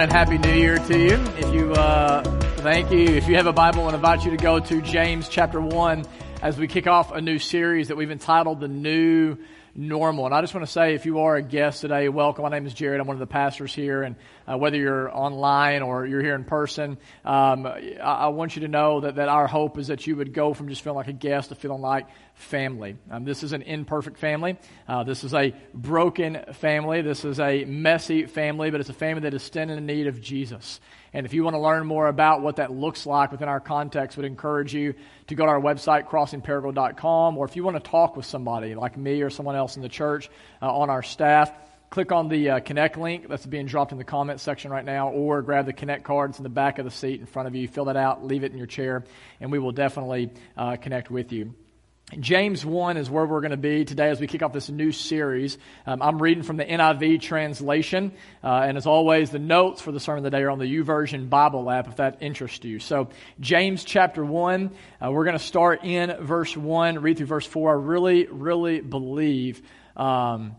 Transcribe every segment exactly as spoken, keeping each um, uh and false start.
And happy new year to you. If you, uh, thank you. If you have a Bible, I invite you to go to James chapter one as we kick off a new series that we've entitled The New Normal. And I just want to say, if you are a guest today, welcome. My name is Jared. I'm one of the pastors here. And uh, whether you're online or you're here in person, um, I, I want you to know that, that our hope is that you would go from just feeling like a guest to feeling like family. Um, this is an imperfect family. Uh, this is a broken family. This is a messy family, but it's a family that is standing in need of Jesus. And if you want to learn more about what that looks like within our context, I would encourage you to go to our website, crossing paragould dot com, or if you want to talk with somebody like me or someone else in the church uh, on our staff, click on the uh, Connect link that's being dropped in the comments section right now, or grab the Connect card. It's in the back of the seat in front of you. Fill that out, leave it in your chair, and we will definitely uh, connect with you. James one is where we're going to be today as we kick off this new series. Um, I'm reading from the N I V translation, uh, and as always, the notes for the sermon today are on the YouVersion Bible app if that interests you. So James chapter one, uh, we're going to start in verse one, read through verse four. I really, really believe um,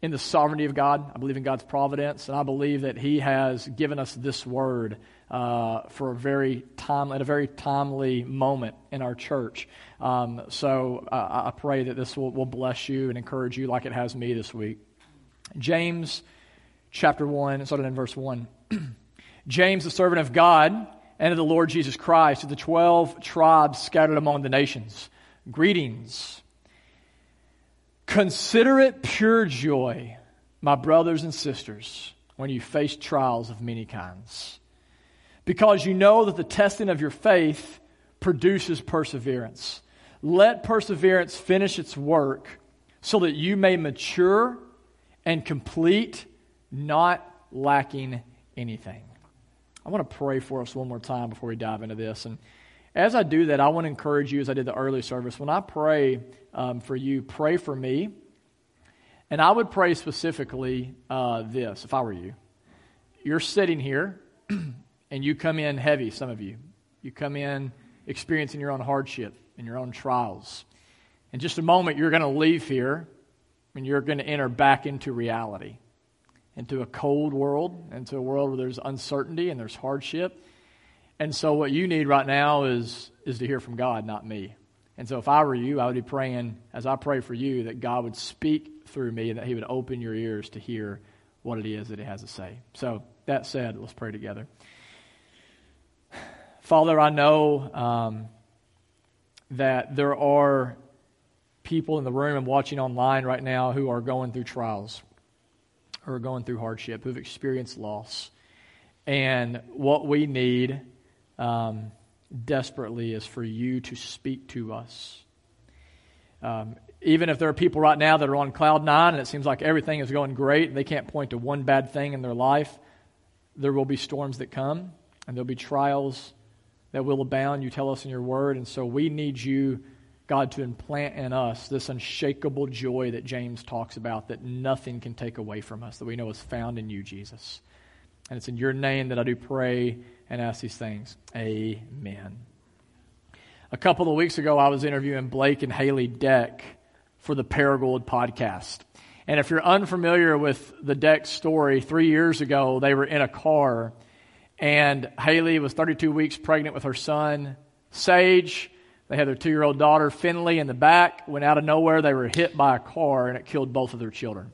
in the sovereignty of God. I believe in God's providence, and I believe that He has given us this word Uh, for a very time at a very timely moment in our church. Um, so uh, I pray that this will, will bless you and encourage you like it has me this week. James chapter one, starting in verse one. James, the servant of God and of the Lord Jesus Christ, to the twelve tribes scattered among the nations, greetings. Consider it pure joy, my brothers and sisters, when you face trials of many kinds, because you know that the testing of your faith produces perseverance. Let perseverance finish its work so that you may mature and complete, not lacking anything. I want to pray for us one more time before we dive into this. And as I do that, I want to encourage you, as I did the early service, when I pray um, for you, pray for me. And I would pray specifically uh, this, if I were you. You're sitting here. And you come in heavy, some of you. You come in experiencing your own hardship and your own trials. In just a moment, you're going to leave here, and you're going to enter back into reality, into a cold world, into a world where there's uncertainty and there's hardship. And so what you need right now is, is to hear from God, not me. And so if I were you, I would be praying, as I pray for you, that God would speak through me and that He would open your ears to hear what it is that He has to say. So that said, let's pray together. Father, I know um, that there are people in the room and watching online right now who are going through trials, who are going through hardship, who've experienced loss. And what we need um, desperately is for you to speak to us. Um, even if there are people right now that are on cloud nine and it seems like everything is going great and they can't point to one bad thing in their life, there will be storms that come and there'll be trials that will abound, you tell us in your word. And so we need you, God, to implant in us this unshakable joy that James talks about, that nothing can take away from us, that we know is found in you, Jesus. And it's in your name that I do pray and ask these things. Amen. A couple of weeks ago, I was interviewing Blake and Haley Deck for the Paragould podcast. And if you're unfamiliar with the Deck story, three years ago, they were in a car, and Haley was thirty-two weeks pregnant with her son, Sage. They had their two-year-old daughter, Finley, in the back. When out of nowhere, they were hit by a car, and it killed both of their children.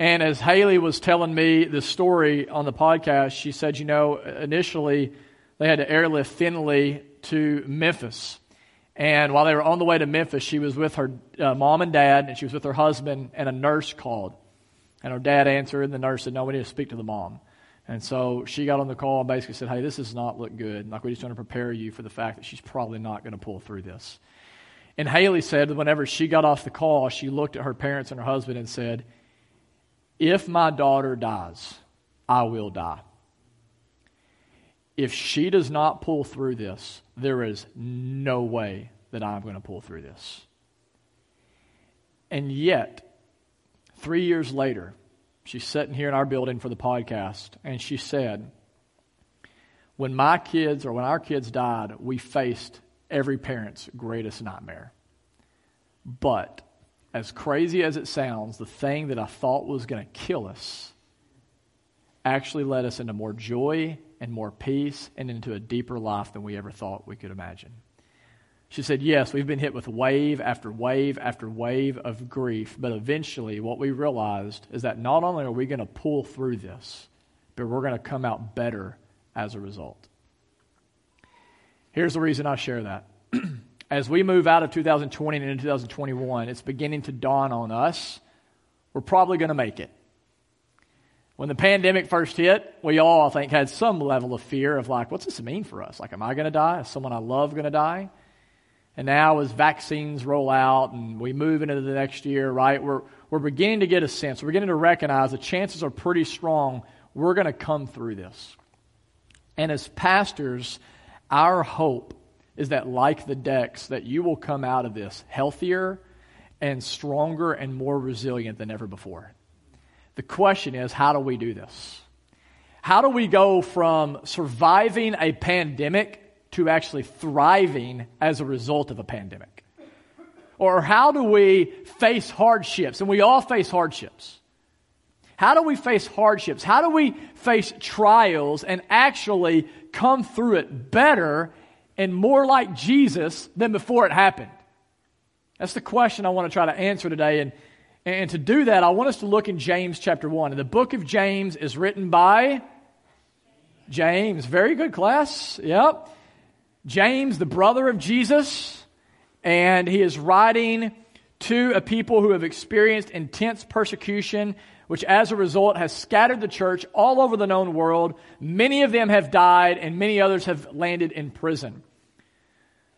And as Haley was telling me this story on the podcast, she said, you know, initially they had to airlift Finley to Memphis. And while they were on the way to Memphis, she was with her uh, mom and dad, and she was with her husband, and a nurse called. And her dad answered, and the nurse said, no, we need to speak to the mom. And so she got on the call and basically said, hey, this does not look good. Like, we just want to prepare you for the fact that she's probably not going to pull through this. And Haley said, whenever she got off the call, she looked at her parents and her husband and said, if my daughter dies, I will die. if she does not pull through this, there is no way that I'm going to pull through this. And yet, three years later, she's sitting here in our building for the podcast, and she said, when my kids or when our kids died, we faced every parent's greatest nightmare. But as crazy as it sounds, the thing that I thought was going to kill us actually led us into more joy and more peace and into a deeper life than we ever thought we could imagine. She said, yes, we've been hit with wave after wave after wave of grief, but eventually what we realized is that not only are we going to pull through this, but we're going to come out better as a result. Here's the reason I share that. As we move out of two thousand twenty and into two thousand twenty-one, it's beginning to dawn on us, we're probably going to make it. When the pandemic first hit, we all, I think, had some level of fear of like, what's this mean for us? Like, am I going to die? Is someone I love going to die? And now as vaccines roll out and we move into the next year, right, we're, we're beginning to get a sense. We're beginning to recognize the chances are pretty strong we're going to come through this. And as pastors, our hope is that, like the decks, that you will come out of this healthier and stronger and more resilient than ever before. The question is, how do we do this? How do we go from surviving a pandemic to actually thriving as a result of a pandemic? Or how do we face hardships? And we all face hardships. How do we face hardships? How do we face trials and actually come through it better and more like Jesus than before it happened? That's the question I want to try to answer today. And, and to do that, I want us to look in James chapter one. And the book of James is written by James. Very good, class. Yep. James, the brother of Jesus. And he is writing to a people who have experienced intense persecution, which as a result has scattered the church all over the known world. Many of them have died, and many others have landed in prison.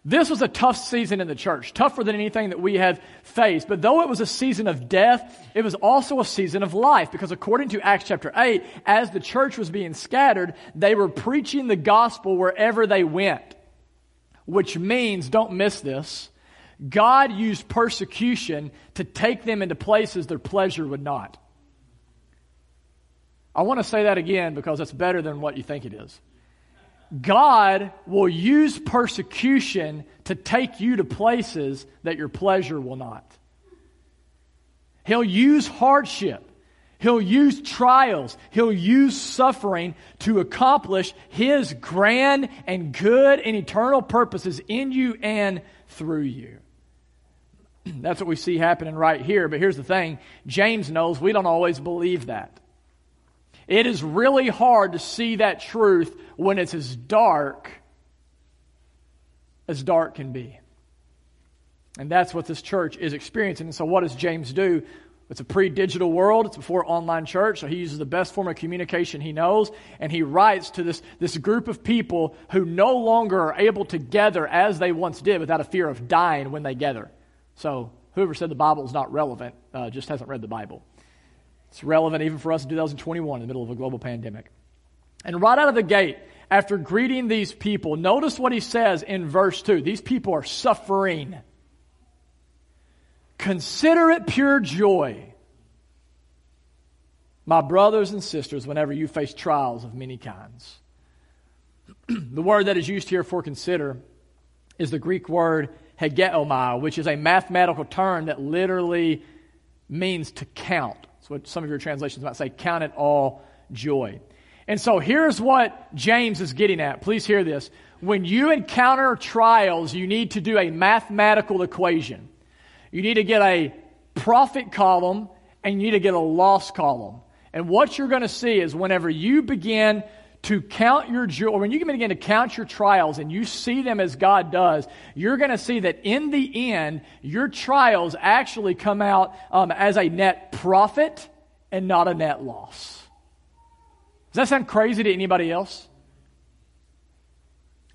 This was a tough season in the church, tougher than anything that we have faced. But though it was a season of death, it was also a season of life, because according to Acts chapter eight, as the church was being scattered, they were preaching the gospel wherever they went, which means, don't miss this, God used persecution to take them into places their pleasure would not. I want to say that again because that's better than what you think it is. God will use persecution to take you to places that your pleasure will not. He'll use hardship. He'll use trials. He'll use suffering to accomplish His grand and good and eternal purposes in you and through you. That's what we see happening right here. But here's the thing. James knows we don't always believe that. It is really hard to see that truth when it's as dark as dark can be. And that's what this church is experiencing. And so what does James do? It's a pre-digital world. It's before online church. So he uses the best form of communication he knows. And he writes to this, this group of people who no longer are able to gather as they once did without a fear of dying when they gather. So whoever said the Bible is not relevant uh, just hasn't read the Bible. It's relevant even for us in two thousand twenty-one, in the middle of a global pandemic. And right out of the gate, after greeting these people, notice what he says in verse two. These people are suffering. Consider it pure joy, my brothers and sisters, whenever you face trials of many kinds. The word that is used here for consider is the Greek word hegeomai, which is a mathematical term that literally means to count. That's what some of your translations might say, count it all joy. And so here's what James is getting at. Please hear this. When you encounter trials, you need to do a mathematical equation. You need to get a profit column and you need to get a loss column. And what you're going to see is whenever you begin to count your joy, or when you begin to count your trials and you see them as God does, you're going to see that in the end, your trials actually come out um, as a net profit and not a net loss. Does that sound crazy to anybody else?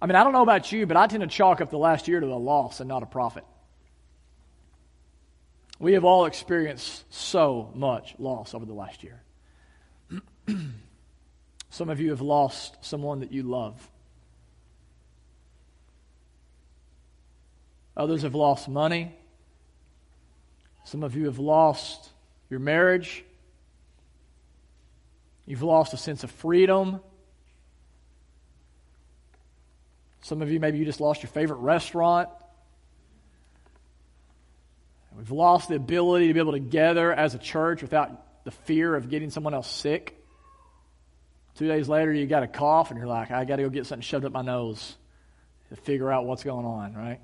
I mean, I don't know about you, but I tend to chalk up the last year to a loss and not a profit. We have all experienced so much loss over the last year. Some of you have lost someone that you love. Others have lost money. Some of you have lost your marriage. You've lost a sense of freedom. Some of you, maybe you just lost your favorite restaurant. We've lost the ability to be able to gather as a church without the fear of getting someone else sick. Two days later, you got a cough, and you're like, I got to go get something shoved up my nose to figure out what's going on, right?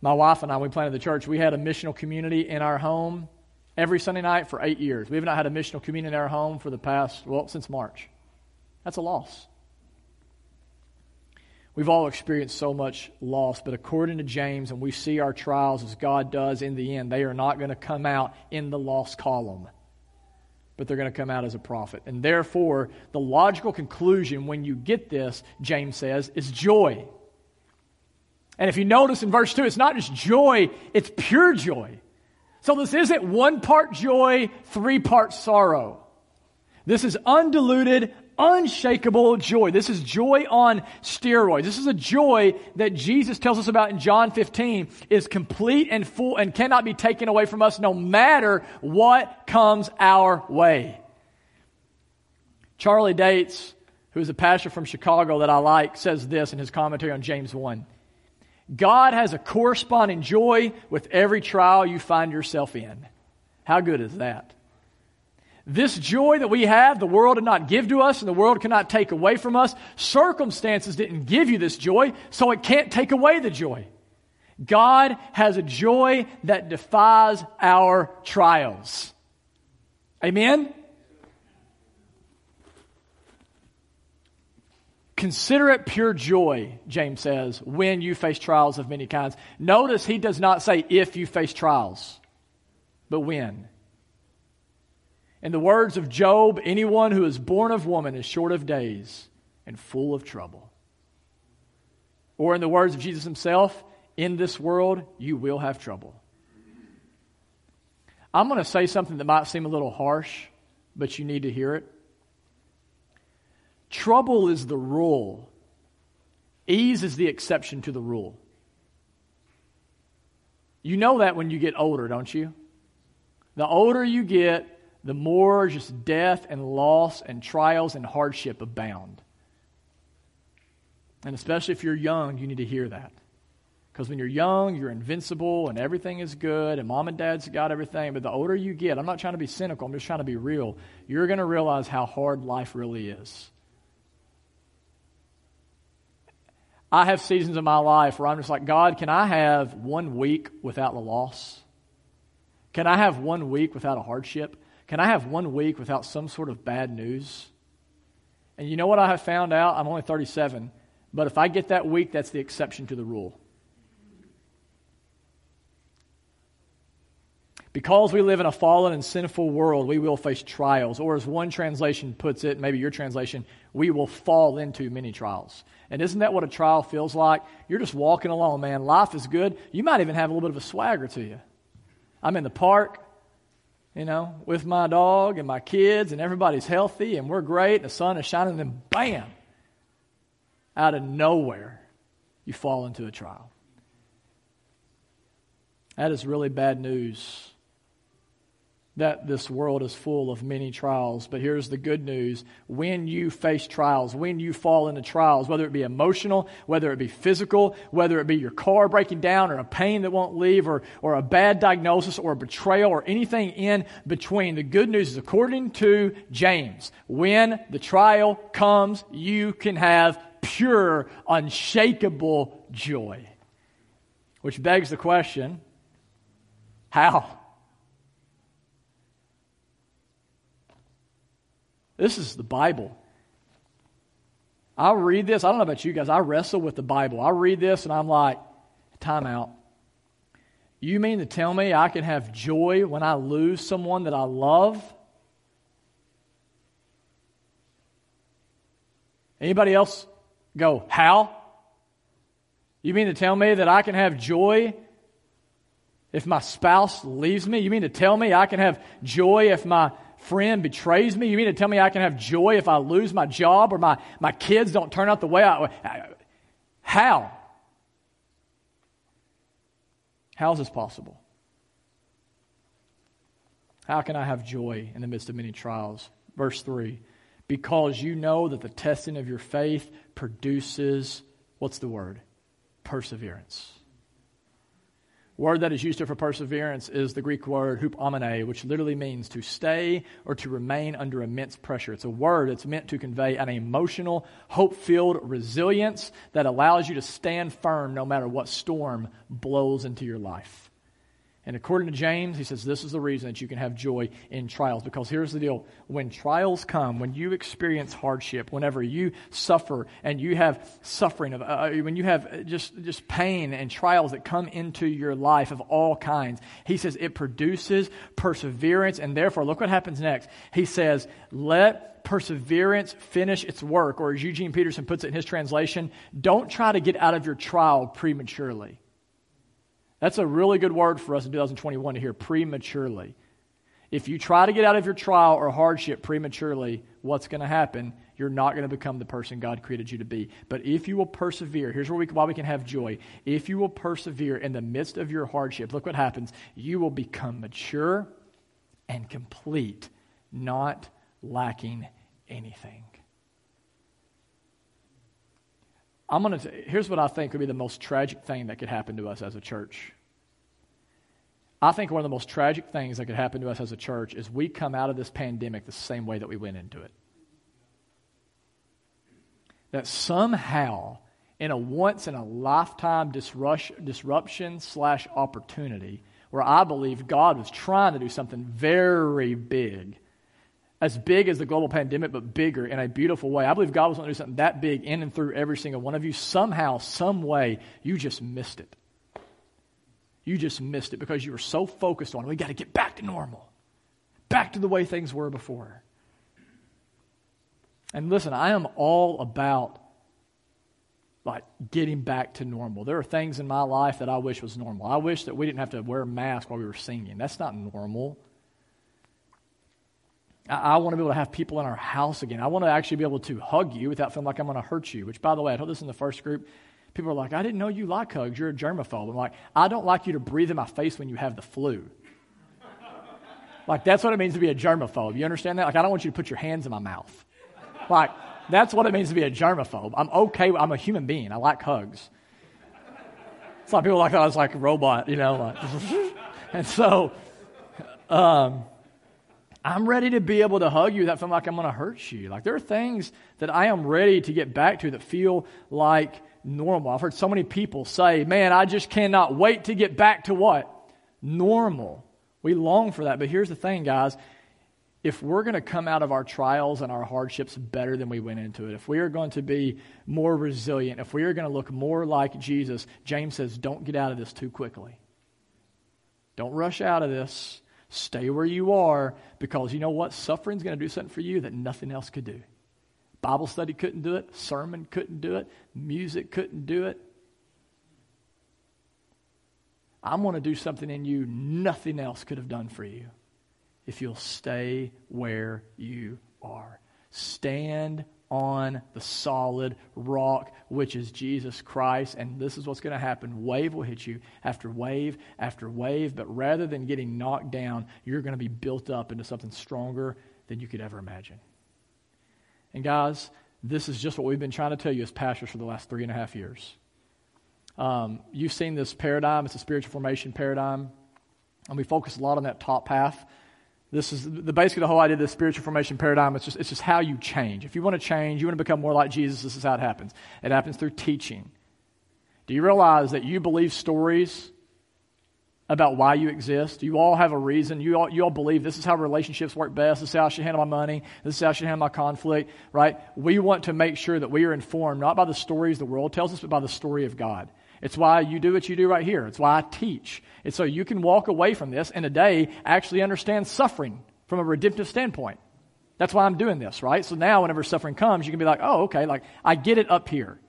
My wife and I, we planted the church. We had a missional community in our home every Sunday night for eight years. We have not had a missional community in our home for the past, well, since March. That's a loss. We've all experienced so much loss, but according to James, and we see our trials as God does in the end, they are not going to come out in the loss column, but they're going to come out as a prophet. And therefore, the logical conclusion when you get this, James says, is joy. And if you notice in verse two, it's not just joy, it's pure joy. So this isn't one part joy, three parts sorrow. This is undiluted, unshakable joy. This is joy on steroids. This is a joy that Jesus tells us about in John fifteen is complete and full and cannot be taken away from us no matter what comes our way. Charlie Dates, who is a pastor from Chicago that I like, says this in his commentary on James one. God has a corresponding joy with every trial you find yourself in. How good is that? This joy that we have, the world did not give to us, and the world cannot take away from us. Circumstances didn't give you this joy, so it can't take away the joy. God has a joy that defies our trials. Amen? Consider it pure joy, James says, when you face trials of many kinds. Notice he does not say if you face trials, but when. In the words of Job, anyone who is born of woman is short of days and full of trouble. Or in the words of Jesus himself, in this world you will have trouble. I'm going to say something that might seem a little harsh, but you need to hear it. Trouble is the rule. Ease is the exception to the rule. You know that when you get older, don't you? The older you get, the more just death and loss and trials and hardship abound. And especially if you're young, you need to hear that. Because when you're young, you're invincible and everything is good and mom and dad's got everything. But the older you get, I'm not trying to be cynical, I'm just trying to be real. You're going to realize how hard life really is. I have seasons in my life where I'm just like, God, can I have one week without a loss? Can I have one week without a hardship? Can I have one week without some sort of bad news? And you know what I have found out? I'm only thirty-seven, but if I get that week, that's the exception to the rule. Because we live in a fallen and sinful world, we will face trials. Or as one translation puts it, maybe your translation, we will fall into many trials. And isn't that what a trial feels like? You're just walking along, man. Life is good. You might even have a little bit of a swagger to you. I'm in the park, you know, with my dog and my kids, and everybody's healthy, and we're great, and the sun is shining, and then bam, out of nowhere, you fall into a trial. That is really bad news that this world is full of many trials. But here's the good news. When you face trials, when you fall into trials, whether it be emotional, whether it be physical, whether it be your car breaking down or a pain that won't leave or, or a bad diagnosis or a betrayal or anything in between, the good news is according to James, when the trial comes, you can have pure, unshakable joy. Which begs the question, how? This is the Bible. I read this. I don't know about you guys. I wrestle with the Bible. I read this and I'm like, time out. You mean to tell me I can have joy when I lose someone that I love? Anybody else go, how? You mean to tell me that I can have joy if my spouse leaves me? You mean to tell me I can have joy if my friend betrays me? You mean to tell me I can have joy if I lose my job or my, my kids don't turn out the way I... I how? How is this possible? How can I have joy in the midst of many trials? Verse three, because you know that the testing of your faith produces, what's the word? Perseverance. Word that is used here for perseverance is the Greek word hupomone, which literally means to stay or to remain under immense pressure. It's a word that's meant to convey an emotional, hope-filled resilience that allows you to stand firm no matter what storm blows into your life. And according to James, he says this is the reason that you can have joy in trials. Because here's the deal. When trials come, when you experience hardship, whenever you suffer and you have suffering, of uh, when you have just, just pain and trials that come into your life of all kinds, he says it produces perseverance. And therefore, look what happens next. He says, let perseverance finish its work. Or as Eugene Peterson puts it in his translation, don't try to get out of your trial prematurely. That's a really good word for us in two thousand twenty-one to hear, prematurely. If you try to get out of your trial or hardship prematurely, what's going to happen? You're not going to become the person God created you to be. But if you will persevere, here's where we, why we can have joy. If you will persevere in the midst of your hardship, look what happens. You will become mature and complete, not lacking anything. I'm going to, here's what I think would be the most tragic thing that could happen to us as a church. I think one of the most tragic things that could happen to us as a church is we come out of this pandemic the same way that we went into it. That somehow, in a once-in-a-lifetime disruption slash opportunity, where I believe God was trying to do something very big, as big as the global pandemic, but bigger in a beautiful way. I believe God was going to do something that big in and through every single one of you. Somehow, some way, you just missed it. You just missed it because you were so focused on, we got to get back to normal, back to the way things were before. And listen, I am all about like getting back to normal. There are things in my life that I wish was normal. I wish that we didn't have to wear masks while we were singing. That's not normal. I want to be able to have people in our house again. I want to actually be able to hug you without feeling like I'm going to hurt you, which, by the way, I told this in the first group. People are like, I didn't know you like hugs. You're a germaphobe. I'm like, I don't like you to breathe in my face when you have the flu. Like, that's what it means to be a germaphobe. You understand that? Like, I don't want you to put your hands in my mouth. Like, that's what it means to be a germaphobe. I'm okay. I'm a human being. I like hugs. It's like people like, I was like a robot, you know. Like, and so... um. I'm ready to be able to hug you without feeling like I'm going to hurt you. Like there are things that I am ready to get back to that feel like normal. I've heard so many people say, man, I just cannot wait to get back to what? Normal. We long for that. But here's the thing, guys. If we're going to come out of our trials and our hardships better than we went into it, if we are going to be more resilient, if we are going to look more like Jesus, James says, don't get out of this too quickly. Don't rush out of this. Stay where you are, because you know what? Suffering's going to do something for you that nothing else could do. Bible study couldn't do it. Sermon couldn't do it. Music couldn't do it. I'm going to do something in you nothing else could have done for you if you'll stay where you are. Stand on the solid rock, which is Jesus Christ. And this is what's going to happen. Wave will hit you after wave after wave. But rather than getting knocked down, you're going to be built up into something stronger than you could ever imagine. And guys, this is just what we've been trying to tell you as pastors for the last three and a half years. Um, you've seen this paradigm. It's a spiritual formation paradigm. And we focus a lot on that top half. This is the basically the whole idea of the spiritual formation paradigm. It's just, it's just how you change. If you want to change, you want to become more like Jesus, this is how it happens. It happens through teaching. Do you realize that you believe stories about why you exist? You all have a reason. You all, you all believe this is how relationships work best. This is how I should handle my money. This is how I should handle my conflict, right? We want to make sure that we are informed not by the stories the world tells us, but by the story of God. It's why you do what you do right here. It's why I teach. It's so you can walk away from this and today actually understand suffering from a redemptive standpoint. That's why I'm doing this, right? So now whenever suffering comes, you can be like, oh, okay, like I get it up here.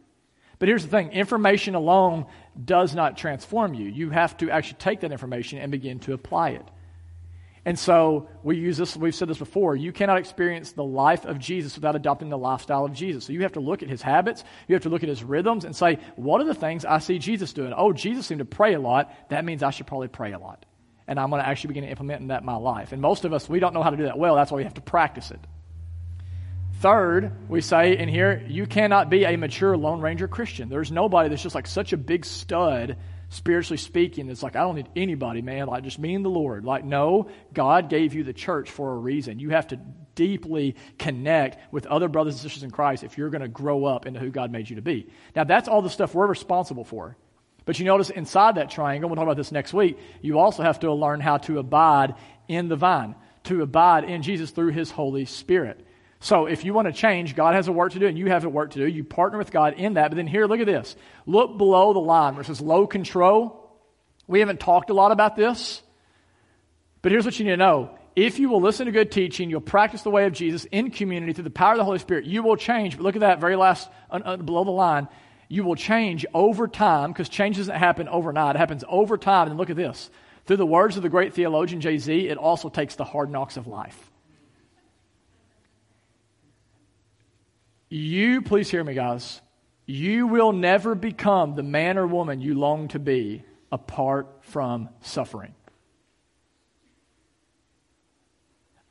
But here's the thing. Information alone does not transform you. You have to actually take that information and begin to apply it. And so we use this, we've said this before, you cannot experience the life of Jesus without adopting the lifestyle of Jesus. So you have to look at his habits, you have to look at his rhythms and say, what are the things I see Jesus doing? Oh, Jesus seemed to pray a lot. That means I should probably pray a lot. And I'm going to actually begin to implement that in my life. And most of us, we don't know how to do that well. That's why we have to practice it. Third, we say in here, you cannot be a mature Lone Ranger Christian. There's nobody that's just like such a big stud, spiritually speaking. It's like, I don't need anybody, man. Like, just me and the Lord. Like, no, God gave you the church for a reason. You have to deeply connect with other brothers and sisters in Christ if you're going to grow up into who God made you to be. Now, that's all the stuff we're responsible for. But you notice inside that triangle, we'll talk about this next week, you also have to learn how to abide in the vine, to abide in Jesus through his Holy Spirit. So if you want to change, God has a work to do and you have a work to do. You partner with God in that. But then here, look at this. Look below the line where it says low control. We haven't talked a lot about this. But here's what you need to know. If you will listen to good teaching, you'll practice the way of Jesus in community through the power of the Holy Spirit, you will change. But look at that very last, uh, uh, below the line. You will change over time, because change doesn't happen overnight. It happens over time. And look at this. Through the words of the great theologian Jay-Z, it also takes the hard knocks of life. You, please hear me, guys, you will never become the man or woman you long to be apart from suffering.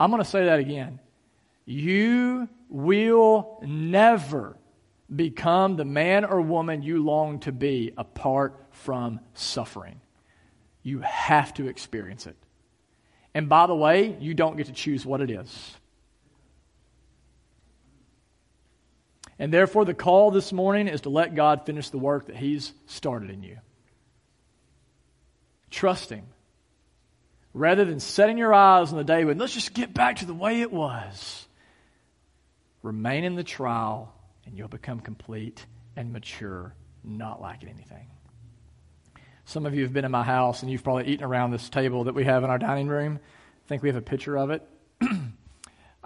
I'm going to say that again. You will never become the man or woman you long to be apart from suffering. You have to experience it. And by the way, you don't get to choose what it is. And therefore, the call this morning is to let God finish the work that he's started in you. Trust him. Rather than setting your eyes on the day when, let's just get back to the way it was. Remain in the trial, and you'll become complete and mature, not lacking anything. Some of you have been in my house, and you've probably eaten around this table that we have in our dining room. I think we have a picture of it.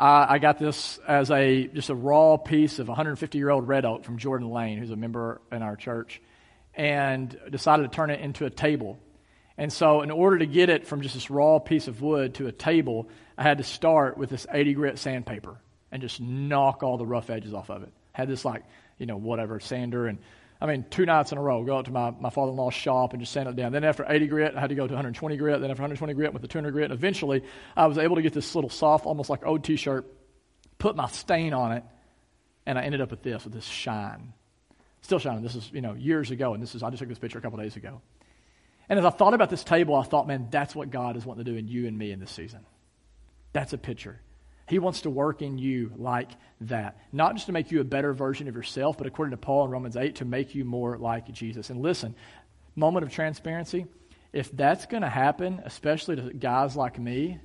I got this as a just a raw piece of one hundred fifty-year-old red oak from Jordan Lane, who's a member in our church, and decided to turn it into a table. And so in order to get it from just this raw piece of wood to a table, I had to start with this eighty grit sandpaper and just knock all the rough edges off of it. Had this like, you know, whatever, sander. And I mean, two nights in a row, go out to my, my father-in-law's shop and just sand it down. Then after eighty grit, I had to go to one hundred twenty grit. Then after one hundred twenty grit, with the two hundred grit. And eventually, I was able to get this little soft, almost like old T-shirt, put my stain on it, and I ended up with this, with this shine. Still shining. This is, you know, years ago, and this is, I just took this picture a couple days ago. And as I thought about this table, I thought, man, that's what God is wanting to do in you and me in this season. That's a picture. He wants to work in you like that. Not just to make you a better version of yourself, but according to Paul in Romans eight, to make you more like Jesus. And listen, moment of transparency, if that's going to happen, especially to guys like me,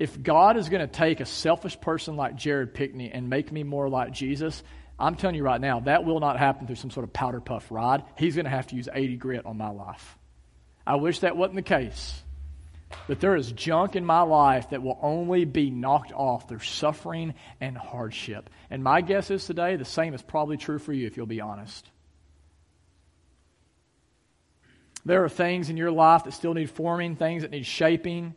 if God is going to take a selfish person like Jared Pickney and make me more like Jesus, I'm telling you right now, that will not happen through some sort of powder puff rod. He's going to have to use eighty grit on my life. I wish that wasn't the case. But there is junk in my life that will only be knocked off through suffering and hardship. And my guess is today, the same is probably true for you if you'll be honest. There are things in your life that still need forming, things that need shaping.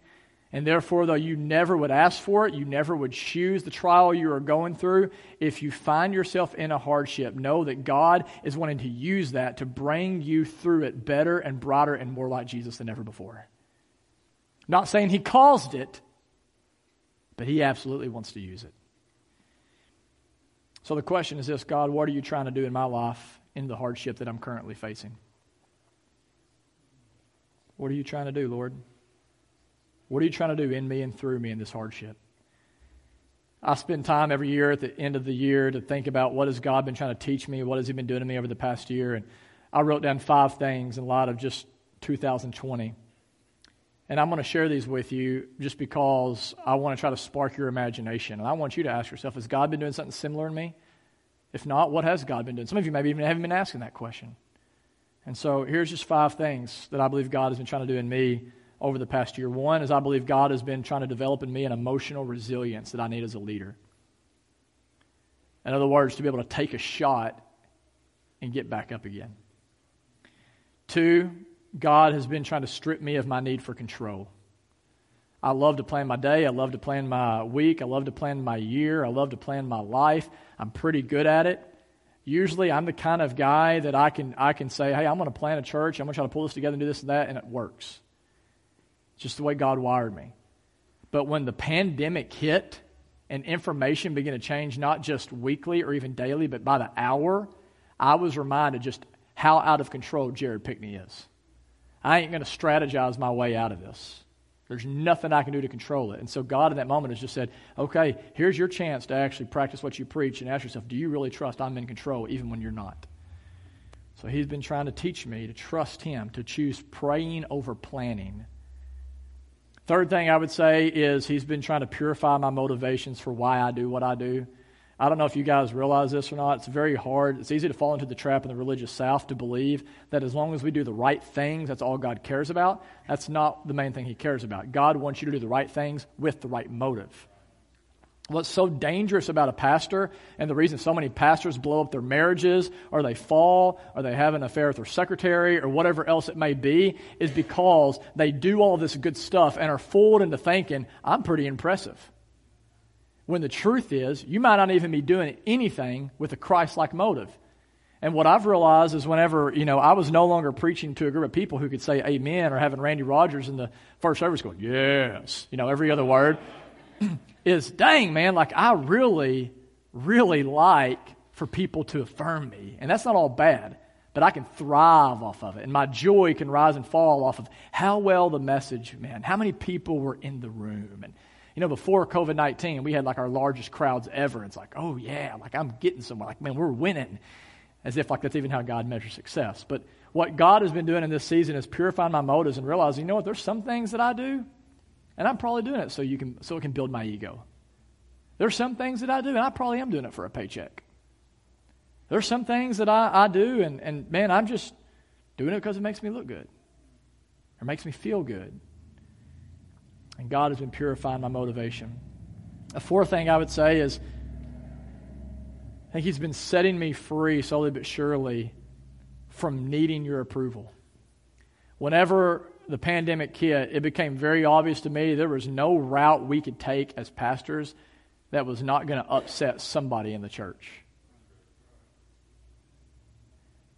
And therefore, though you never would ask for it, you never would choose the trial you are going through, if you find yourself in a hardship, know that God is wanting to use that to bring you through it better and brighter and more like Jesus than ever before. Not saying he caused it, but he absolutely wants to use it. So the question is this, God, what are you trying to do in my life in the hardship that I'm currently facing? What are you trying to do, Lord? What are you trying to do in me and through me in this hardship? I spend time every year at the end of the year to think about what has God been trying to teach me, what has he been doing to me over the past year. And I wrote down five things in light of just two thousand twenty. And I'm going to share these with you just because I want to try to spark your imagination. And I want you to ask yourself, has God been doing something similar in me? If not, what has God been doing? Some of you maybe even haven't been asking that question. And so here's just five things that I believe God has been trying to do in me over the past year. One is I believe God has been trying to develop in me an emotional resilience that I need as a leader. In other words, to be able to take a shot and get back up again. Two, God has been trying to strip me of my need for control. I love to plan my day. I love to plan my week. I love to plan my year. I love to plan my life. I'm pretty good at it. Usually I'm the kind of guy that I can I can say, hey, I'm going to plan a church. I'm going to try to pull this together and do this and that, and it works. It's just the way God wired me. But when the pandemic hit and information began to change, not just weekly or even daily, but by the hour, I was reminded just how out of control Jared Pickney is. I ain't going to strategize my way out of this. There's nothing I can do to control it. And so God in that moment has just said, okay, here's your chance to actually practice what you preach and ask yourself, do you really trust I'm in control even when you're not? So he's been trying to teach me to trust him, to choose praying over planning. Third thing I would say is he's been trying to purify my motivations for why I do what I do. I don't know if you guys realize this or not. It's very hard. It's easy to fall into the trap in the religious South to believe that as long as we do the right things, that's all God cares about. That's not the main thing he cares about. God wants you to do the right things with the right motive. What's so dangerous about a pastor, and the reason so many pastors blow up their marriages, or they fall, or they have an affair with their secretary, or whatever else it may be, is because they do all this good stuff and are fooled into thinking, I'm pretty impressive. When the truth is, you might not even be doing anything with a Christ-like motive. And what I've realized is whenever, you know, I was no longer preaching to a group of people who could say amen, or having Randy Rogers in the first service going, yes, you know, every other word, is, dang, man, like I really, really like for people to affirm me. And that's not all bad, but I can thrive off of it. And my joy can rise and fall off of how well the message, man, how many people were in the room. And, you know, before COVID nineteen, we had like our largest crowds ever. It's like, oh, yeah, like I'm getting somewhere. Like, man, we're winning. As if like that's even how God measures success. But what God has been doing in this season is purifying my motives and realizing, you know what, there's some things that I do, and I'm probably doing it so you can so it can build my ego. There's some things that I do, and I probably am doing it for a paycheck. There's some things that I, I do, and, and man, I'm just doing it because it makes me look good. Or makes me feel good. And God has been purifying my motivation. A fourth thing I would say is, I think he's been setting me free slowly but surely from needing your approval. Whenever the pandemic hit, it became very obvious to me there was no route we could take as pastors that was not going to upset somebody in the church.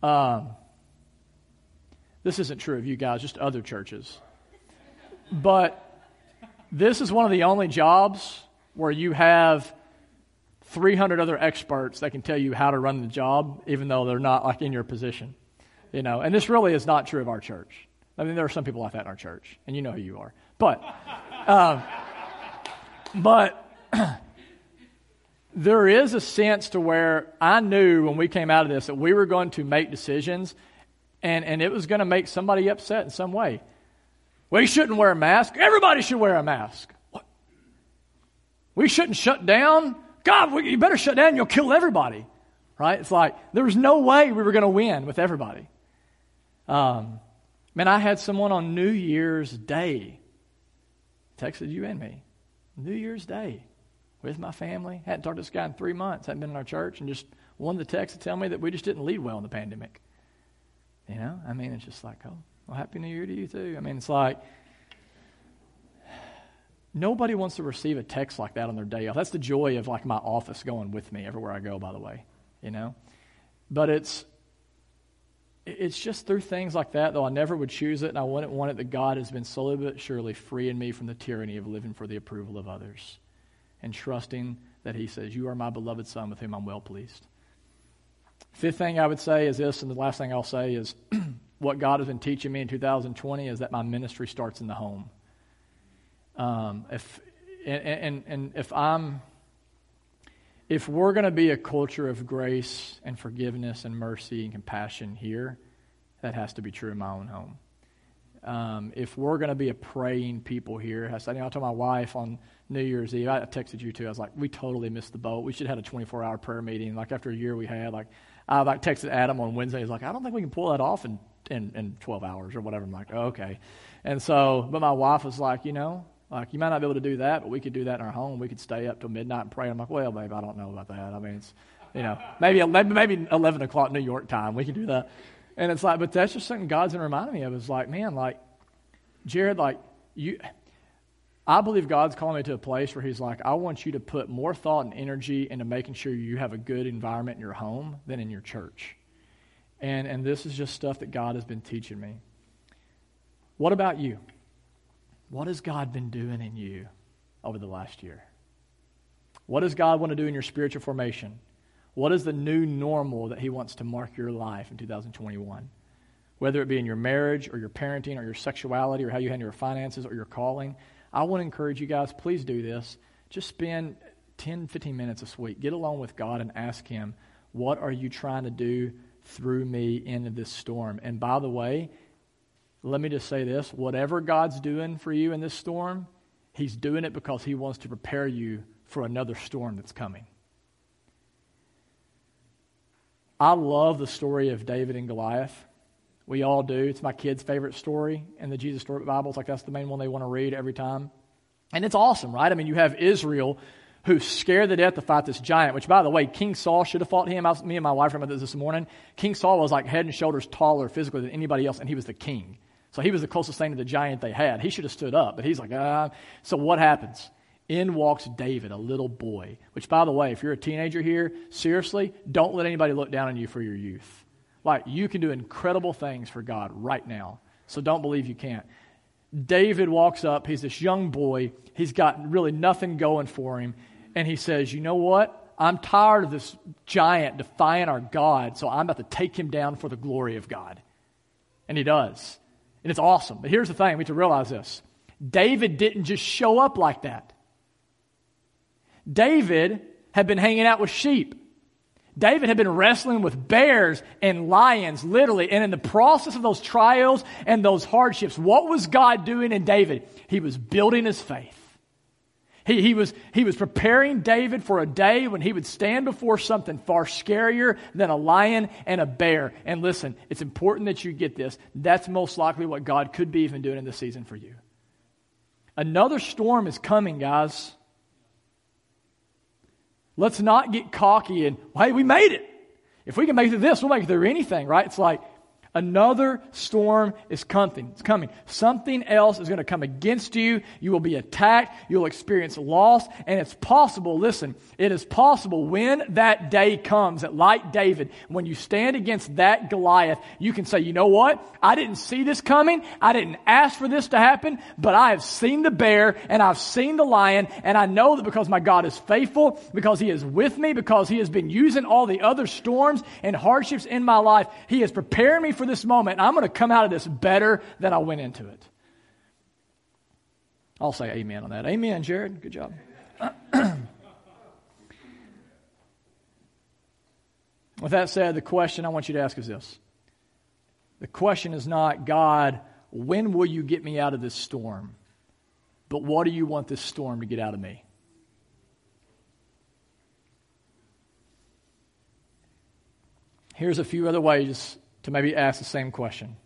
Um, this isn't true of you guys, just other churches. But this is one of the only jobs where you have three hundred other experts that can tell you how to run the job, even though they're not like in your position. You know, and this really is not true of our church. I mean, there are some people like that in our church, and you know who you are. But um, but there is a sense to where I knew when we came out of this that we were going to make decisions, and, and it was going to make somebody upset in some way. We shouldn't wear a mask. Everybody should wear a mask. What? We shouldn't shut down. God, we, you better shut down. You'll kill everybody, right? It's like there was no way we were going to win with everybody. Um. Man, I had someone on New Year's Day, texted you and me, New Year's Day, with my family. Hadn't talked to this guy in three months, hadn't been in our church, and just wanted the text to tell me that we just didn't lead well in the pandemic. You know, I mean, it's just like, oh, well, Happy New Year to you too. I mean, it's like, nobody wants to receive a text like that on their day off. That's the joy of like my office going with me everywhere I go, by the way, you know. But it's, It's just through things like that, though I never would choose it and I wouldn't want it, that God has been slowly but surely freeing me from the tyranny of living for the approval of others and trusting that he says, you are my beloved son with whom I'm well pleased. Fifth thing I would say is this, and the last thing I'll say is what God has been teaching me in two thousand twenty is that my ministry starts in the home. Um, if and, and, and if I'm... If we're going to be a culture of grace and forgiveness and mercy and compassion here, that has to be true in my own home. Um, if we're going to be a praying people here, I, you know, I told my wife on New Year's Eve, I texted you too, I was like, we totally missed the boat. We should have had a twenty-four hour prayer meeting. Like after a year we had, like I like texted Adam on Wednesday. He's like, I don't think we can pull that off in, in, in twelve hours or whatever. I'm like, oh, okay. And so, but my wife was like, you know, like, you might not be able to do that, but we could do that in our home. We could stay up till midnight and pray. I'm like, well, babe, I don't know about that. I mean, it's, you know, maybe maybe eleven o'clock New York time. We can do that. And it's like, but that's just something God's been reminding me of. It's like, man, like, Jared, like, you, I believe God's calling me to a place where he's like, I want you to put more thought and energy into making sure you have a good environment in your home than in your church. And and this is just stuff that God has been teaching me. What about you? What has God been doing in you over the last year? What does God want to do in your spiritual formation? What is the new normal that he wants to mark your life in two thousand twenty-one? Whether it be in your marriage or your parenting or your sexuality or how you handle your finances or your calling, I want to encourage you guys, please do this. Just spend ten, fifteen minutes this week. Get along with God and ask him, what are you trying to do through me into this storm? And by the way, let me just say this. Whatever God's doing for you in this storm, he's doing it because he wants to prepare you for another storm that's coming. I love the story of David and Goliath. We all do. It's my kids' favorite story in the Jesus Story Bible. It's like that's the main one they want to read every time. And it's awesome, right? I mean, you have Israel who's scared to death to fight this giant, which, by the way, King Saul should have fought him. I was, me and my wife remember this this morning. King Saul was like head and shoulders taller physically than anybody else, and he was the king. So he was the closest thing to the giant they had. He should have stood up, but he's like, ah. So what happens? In walks David, a little boy, which, by the way, if you're a teenager here, seriously, don't let anybody look down on you for your youth. Like, you can do incredible things for God right now. So don't believe you can't. David walks up. He's this young boy. He's got really nothing going for him. And he says, you know what? I'm tired of this giant defying our God, so I'm about to take him down for the glory of God. And he does. And it's awesome. But here's the thing. We have to realize this. David didn't just show up like that. David had been hanging out with sheep. David had been wrestling with bears and lions, literally. And in the process of those trials and those hardships, what was God doing in David? He was building his faith. He, he was, he was preparing David for a day when he would stand before something far scarier than a lion and a bear. And listen, it's important that you get this. That's most likely what God could be even doing in this season for you. Another storm is coming, guys. Let's not get cocky and, hey, we made it. If we can make it through this, we'll make it through anything, right? It's like another storm is coming. It's coming. Something else is going to come against you. You will be attacked. You'll experience loss. And it's possible, listen, it is possible when that day comes, that like David, when you stand against that Goliath, you can say, you know what? I didn't see this coming. I didn't ask for this to happen, but I have seen the bear and I've seen the lion. And I know that because my God is faithful, because he is with me, because he has been using all the other storms and hardships in my life, he has prepared me for this moment, I'm going to come out of this better than I went into it. I'll say amen on that. Amen, Jared. Good job. With that said, the question I want you to ask is this. The question is not, God, when will you get me out of this storm? But what do you want this storm to get out of me? Here's a few other ways to maybe ask the same question.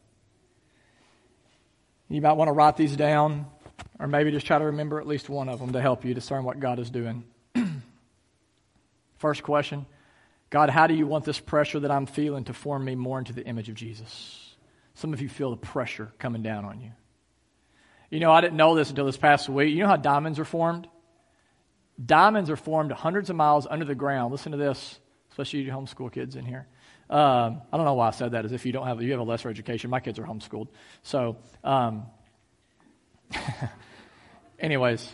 You might want to write these down, or maybe just try to remember at least one of them to help you discern what God is doing. First question, God, how do you want this pressure that I'm feeling to form me more into the image of Jesus? Some of you feel the pressure coming down on you. You know, I didn't know this until this past week. You know how diamonds are formed? Diamonds are formed hundreds of miles under the ground. Listen to this, especially you homeschool kids in here. Um, I don't know why I said that, as if you don't have you have a lesser education. My kids are homeschooled, so. Um, anyways,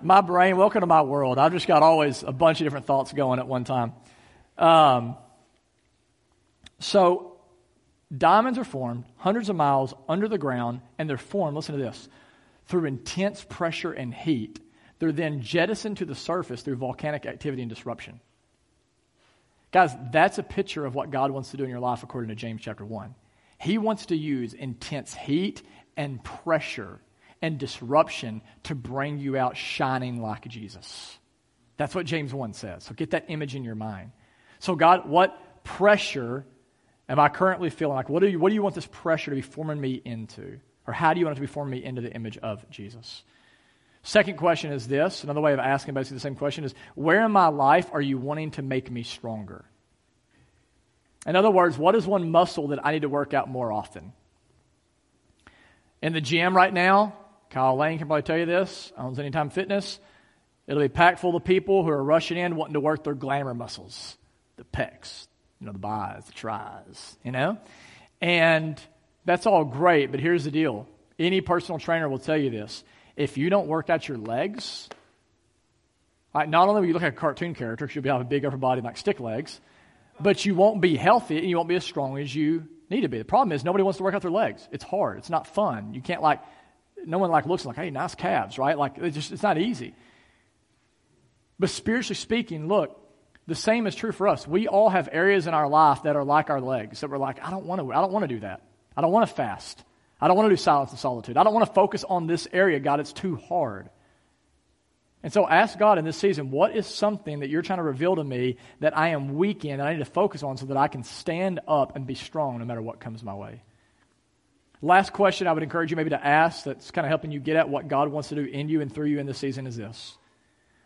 my brain, welcome to my world. I've just got always a bunch of different thoughts going at one time. Um, so, diamonds are formed hundreds of miles under the ground, and they're formed. Listen to this, through intense pressure and heat. They're then jettisoned to the surface through volcanic activity and disruption. Guys, that's a picture of what God wants to do in your life according to James chapter one. He wants to use intense heat and pressure and disruption to bring you out shining like Jesus. That's what James one says. So get that image in your mind. So God, what pressure am I currently feeling? Like, what do you, what do you want this pressure to be forming me into? Or how do you want it to be forming me into the image of Jesus? Second question is this. Another way of asking basically the same question is, where in my life are you wanting to make me stronger? In other words, what is one muscle that I need to work out more often? In the gym right now, Kyle Lane can probably tell you this, owns Anytime Fitness. It'll be packed full of people who are rushing in wanting to work their glamour muscles, the pecs, you know, the buys, the tries, you know? And that's all great, but here's the deal. Any personal trainer will tell you this. If you don't work out your legs, like not only will you look like a cartoon character, because you'll have a big upper body and like stick legs, but you won't be healthy and you won't be as strong as you need to be. The problem is nobody wants to work out their legs. It's hard. It's not fun. You can't like, no one like looks like, hey, nice calves, right? Like it's just, it's not easy. But spiritually speaking, look, the same is true for us. We all have areas in our life that are like our legs, that we're like, I don't want to, I don't want to do that. I don't want to fast. I don't want to do silence and solitude. I don't want to focus on this area, God. It's too hard. And so ask God in this season, what is something that you're trying to reveal to me that I am weak in and I need to focus on so that I can stand up and be strong no matter what comes my way? Last question I would encourage you maybe to ask that's kind of helping you get at what God wants to do in you and through you in this season is this.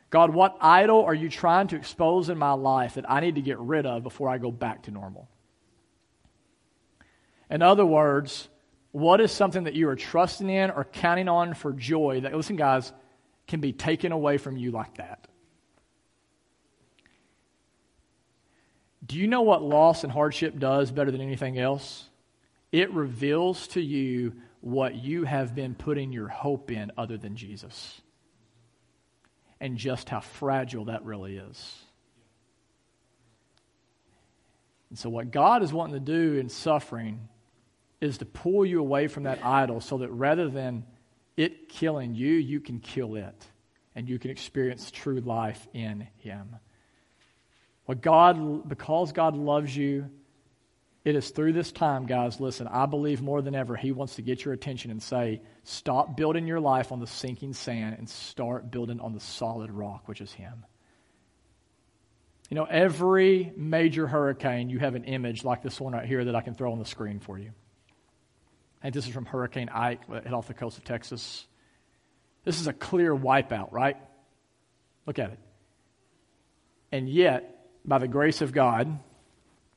God, what idol are you trying to expose in my life that I need to get rid of before I go back to normal? In other words, what is something that you are trusting in or counting on for joy that, listen guys, can be taken away from you like that? Do you know what loss and hardship does better than anything else? It reveals to you what you have been putting your hope in other than Jesus. And just how fragile that really is. And so what God is wanting to do in suffering is to pull you away from that idol so that rather than it killing you, you can kill it. And you can experience true life in Him. What God, because God loves you, it is through this time, guys, listen, I believe more than ever He wants to get your attention and say, stop building your life on the sinking sand and start building on the solid rock, which is Him. You know, every major hurricane, you have an image like this one right here that I can throw on the screen for you. I think this is from Hurricane Ike that hit off the coast of Texas. This is a clear wipeout, right? Look at it. And yet, by the grace of God,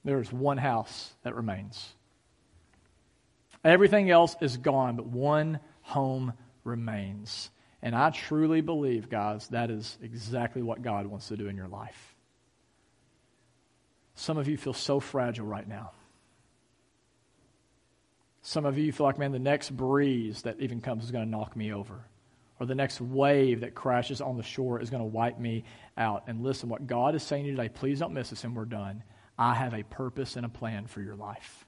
there is one house that remains. Everything else is gone, but one home remains. And I truly believe, guys, that is exactly what God wants to do in your life. Some of you feel so fragile right now. Some of you feel like, man, the next breeze that even comes is going to knock me over. Or the next wave that crashes on the shore is going to wipe me out. And listen, what God is saying to you today, please don't miss this and we're done. I have a purpose and a plan for your life.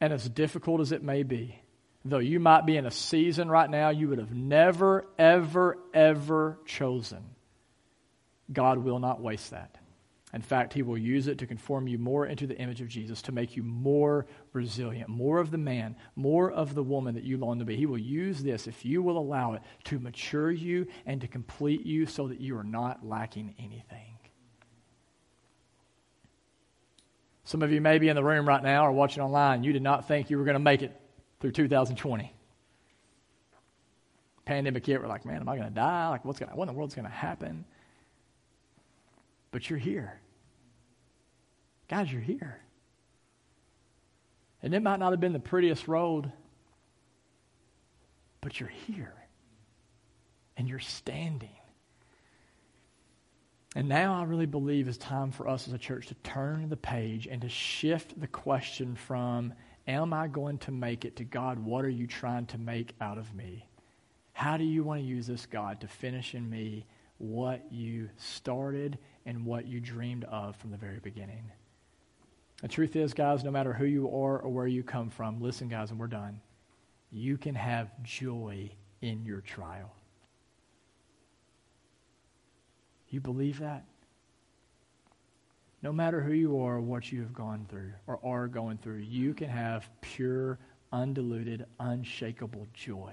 And as difficult as it may be, though you might be in a season right now you would have never, ever, ever chosen, God will not waste that. In fact, He will use it to conform you more into the image of Jesus, to make you more resilient, more of the man, more of the woman that you long to be. He will use this, if you will allow it, to mature you and to complete you so that you are not lacking anything. Some of you may be in the room right now or watching online. You did not think you were going to make it through two thousand twenty. Pandemic hit, we're like, man, am I going to die? Like, what's going? What in the world's going to happen? But you're here. Guys, you're here. And it might not have been the prettiest road, but you're here. And you're standing. And now I really believe it's time for us as a church to turn the page and to shift the question from, am I going to make it, to God, what are you trying to make out of me? How do you want to use this, God, to finish in me what you started and what you dreamed of from the very beginning? The truth is, guys, no matter who you are or where you come from, listen, guys, and we're done, you can have joy in your trial. You believe that? No matter who you are or what you have gone through or are going through, you can have pure, undiluted, unshakable joy.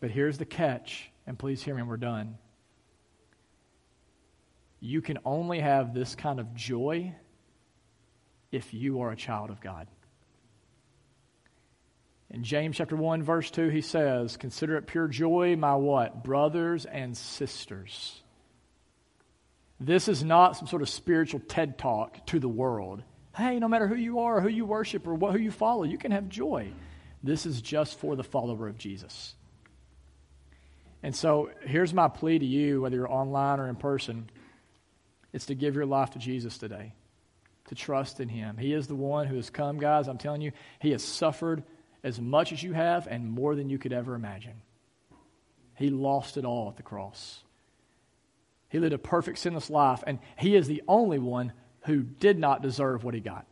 But here's the catch, and please hear me, we're done. You can only have this kind of joy if you are a child of God. In James chapter one, verse two, he says, consider it pure joy, my what? Brothers and sisters. This is not some sort of spiritual TED talk to the world. Hey, no matter who you are, who you worship, or what, who you follow, you can have joy. This is just for the follower of Jesus. And so here's my plea to you, whether you're online or in person, it's to give your life to Jesus today, to trust in him. He is the one who has come, guys. I'm telling you, he has suffered as much as you have and more than you could ever imagine. He lost it all at the cross. He lived a perfect sinless life, and he is the only one who did not deserve what he got.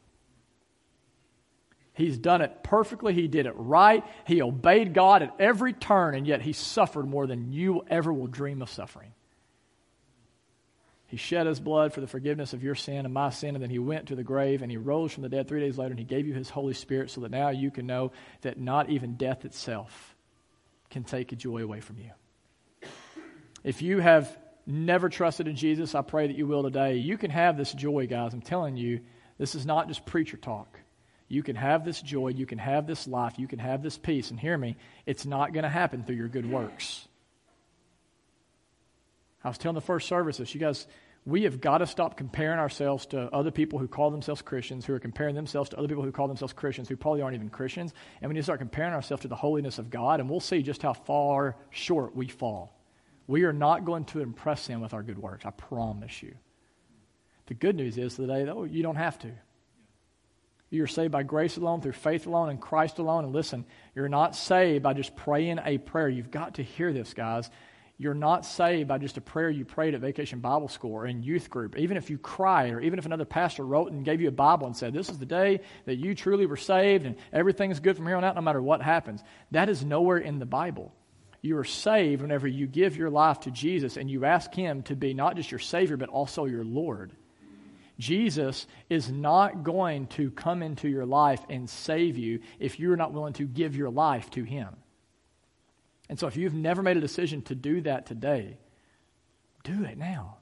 He's done it perfectly. He did it right. He obeyed God at every turn, and yet he suffered more than you ever will dream of suffering. He shed his blood for the forgiveness of your sin and my sin, and then he went to the grave, and he rose from the dead three days later, and he gave you his Holy Spirit so that now you can know that not even death itself can take a joy away from you. If you have never trusted in Jesus, I pray that you will today. You can have this joy, guys. I'm telling you, this is not just preacher talk. You can have this joy, you can have this life, you can have this peace. And hear me, it's not going to happen through your good works. I was telling the first service this, you guys, we have got to stop comparing ourselves to other people who call themselves Christians, who are comparing themselves to other people who call themselves Christians, who probably aren't even Christians. And we need to start comparing ourselves to the holiness of God, and we'll see just how far short we fall. We are not going to impress him with our good works, I promise you. The good news is today, though, you don't have to. You're saved by grace alone, through faith alone, and Christ alone. And listen, you're not saved by just praying a prayer. You've got to hear this, guys. You're not saved by just a prayer you prayed at Vacation Bible School or in youth group. Even if you cried, or even if another pastor wrote and gave you a Bible and said, this is the day that you truly were saved and everything's good from here on out no matter what happens. That is nowhere in the Bible. You are saved whenever you give your life to Jesus and you ask him to be not just your Savior but also your Lord. Jesus is not going to come into your life and save you if you're not willing to give your life to him. And so if you've never made a decision to do that today, do it now.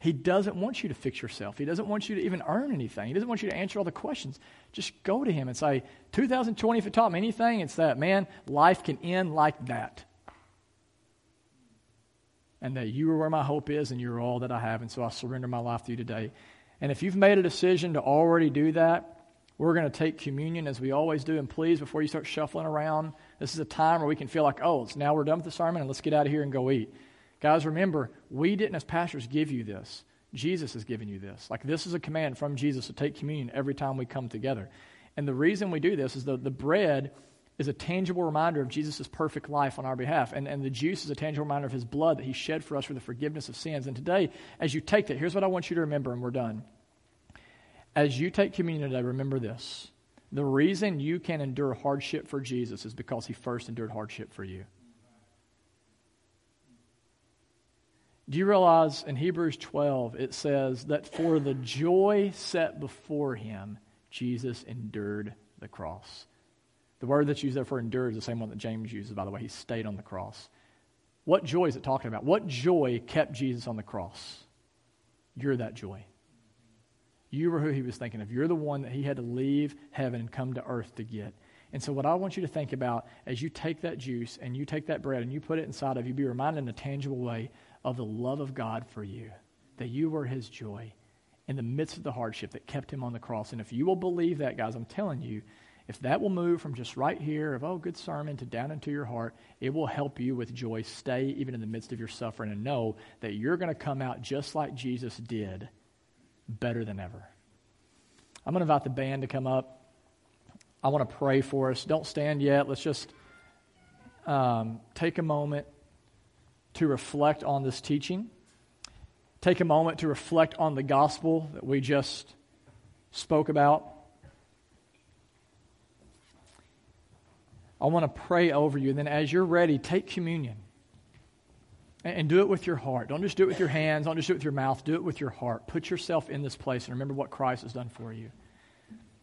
He doesn't want you to fix yourself. He doesn't want you to even earn anything. He doesn't want you to answer all the questions. Just go to him and say, two thousand twenty, if it taught me anything, it's that, man, life can end like that. And that you are where my hope is, and you're all that I have, and so I surrender my life to you today. And if you've made a decision to already do that, we're going to take communion as we always do. And please, before you start shuffling around, this is a time where we can feel like, oh, it's now we're done with the sermon, and let's get out of here and go eat. Guys, remember, we didn't as pastors give you this. Jesus has given you this. Like, this is a command from Jesus to take communion every time we come together. And the reason we do this is the, the bread is a tangible reminder of Jesus' perfect life on our behalf. And, and the juice is a tangible reminder of his blood that he shed for us for the forgiveness of sins. And today, as you take that, here's what I want you to remember, and we're done. As you take communion today, remember this. The reason you can endure hardship for Jesus is because he first endured hardship for you. Do you realize in Hebrews twelve, it says that for the joy set before him, Jesus endured the cross. The word that's used there for endure is the same one that James uses, by the way. He stayed on the cross. What joy is it talking about? What joy kept Jesus on the cross? You're that joy. You were who he was thinking of. You're the one that he had to leave heaven and come to earth to get. And so what I want you to think about as you take that juice and you take that bread and you put it inside of you, be reminded in a tangible way of the love of God for you, that you were his joy in the midst of the hardship that kept him on the cross. And if you will believe that, guys, I'm telling you, if that will move from just right here of, oh, good sermon, to down into your heart, it will help you with joy stay even in the midst of your suffering and know that you're going to come out just like Jesus did, better than ever. I'm going to invite the band to come up. I want to pray for us. Don't stand yet. Let's just um, take a moment to reflect on this teaching. Take a moment to reflect on the gospel that we just spoke about. I want to pray over you. And then as you're ready, take communion. And, and do it with your heart. Don't just do it with your hands. Don't just do it with your mouth. Do it with your heart. Put yourself in this place and remember what Christ has done for you.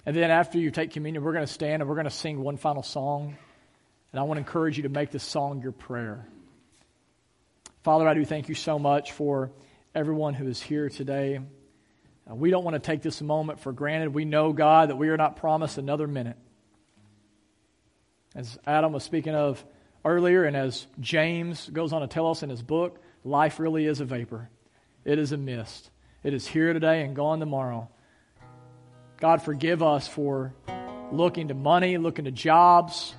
And then after you take communion, we're going to stand and we're going to sing one final song. And I want to encourage you to make this song your prayer. Father, I do thank you so much for everyone who is here today. Uh, we don't want to take this moment for granted. We know, God, that we are not promised another minute. As Adam was speaking of earlier, and as James goes on to tell us in his book, life really is a vapor. It is a mist. It is here today and gone tomorrow. God, forgive us for looking to money, looking to jobs,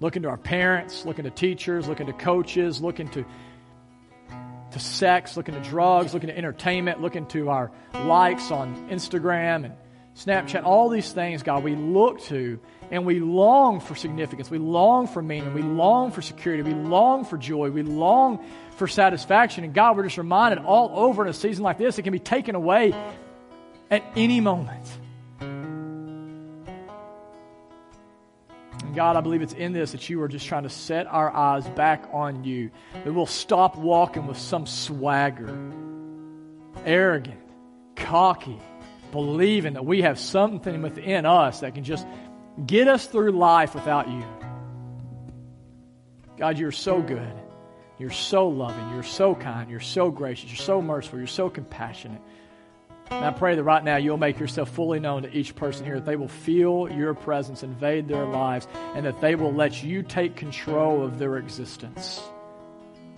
looking to our parents, looking to teachers, looking to coaches, looking to to sex, looking to drugs, looking to entertainment, looking to our likes on Instagram and Snapchat, all these things, God, we look to and we long for significance. We long for meaning. We long for security. We long for joy. We long for satisfaction. And God, we're just reminded all over in a season like this, it can be taken away at any moment. And God, I believe it's in this that you are just trying to set our eyes back on you. That we'll stop walking with some swagger, arrogant, cocky, believing that we have something within us that can just get us through life without you. God, you're so good. You're so loving. You're so kind. You're so gracious. You're so merciful. You're so compassionate. And I pray that right now you'll make yourself fully known to each person here, that they will feel your presence invade their lives, and that they will let you take control of their existence.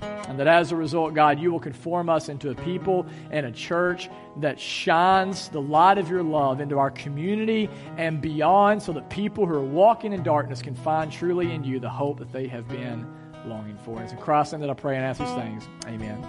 And that as a result, God, you will conform us into a people and a church that shines the light of your love into our community and beyond, so that people who are walking in darkness can find truly in you the hope that they have been longing for. And it's in Christ's name that I pray and ask these things. Amen.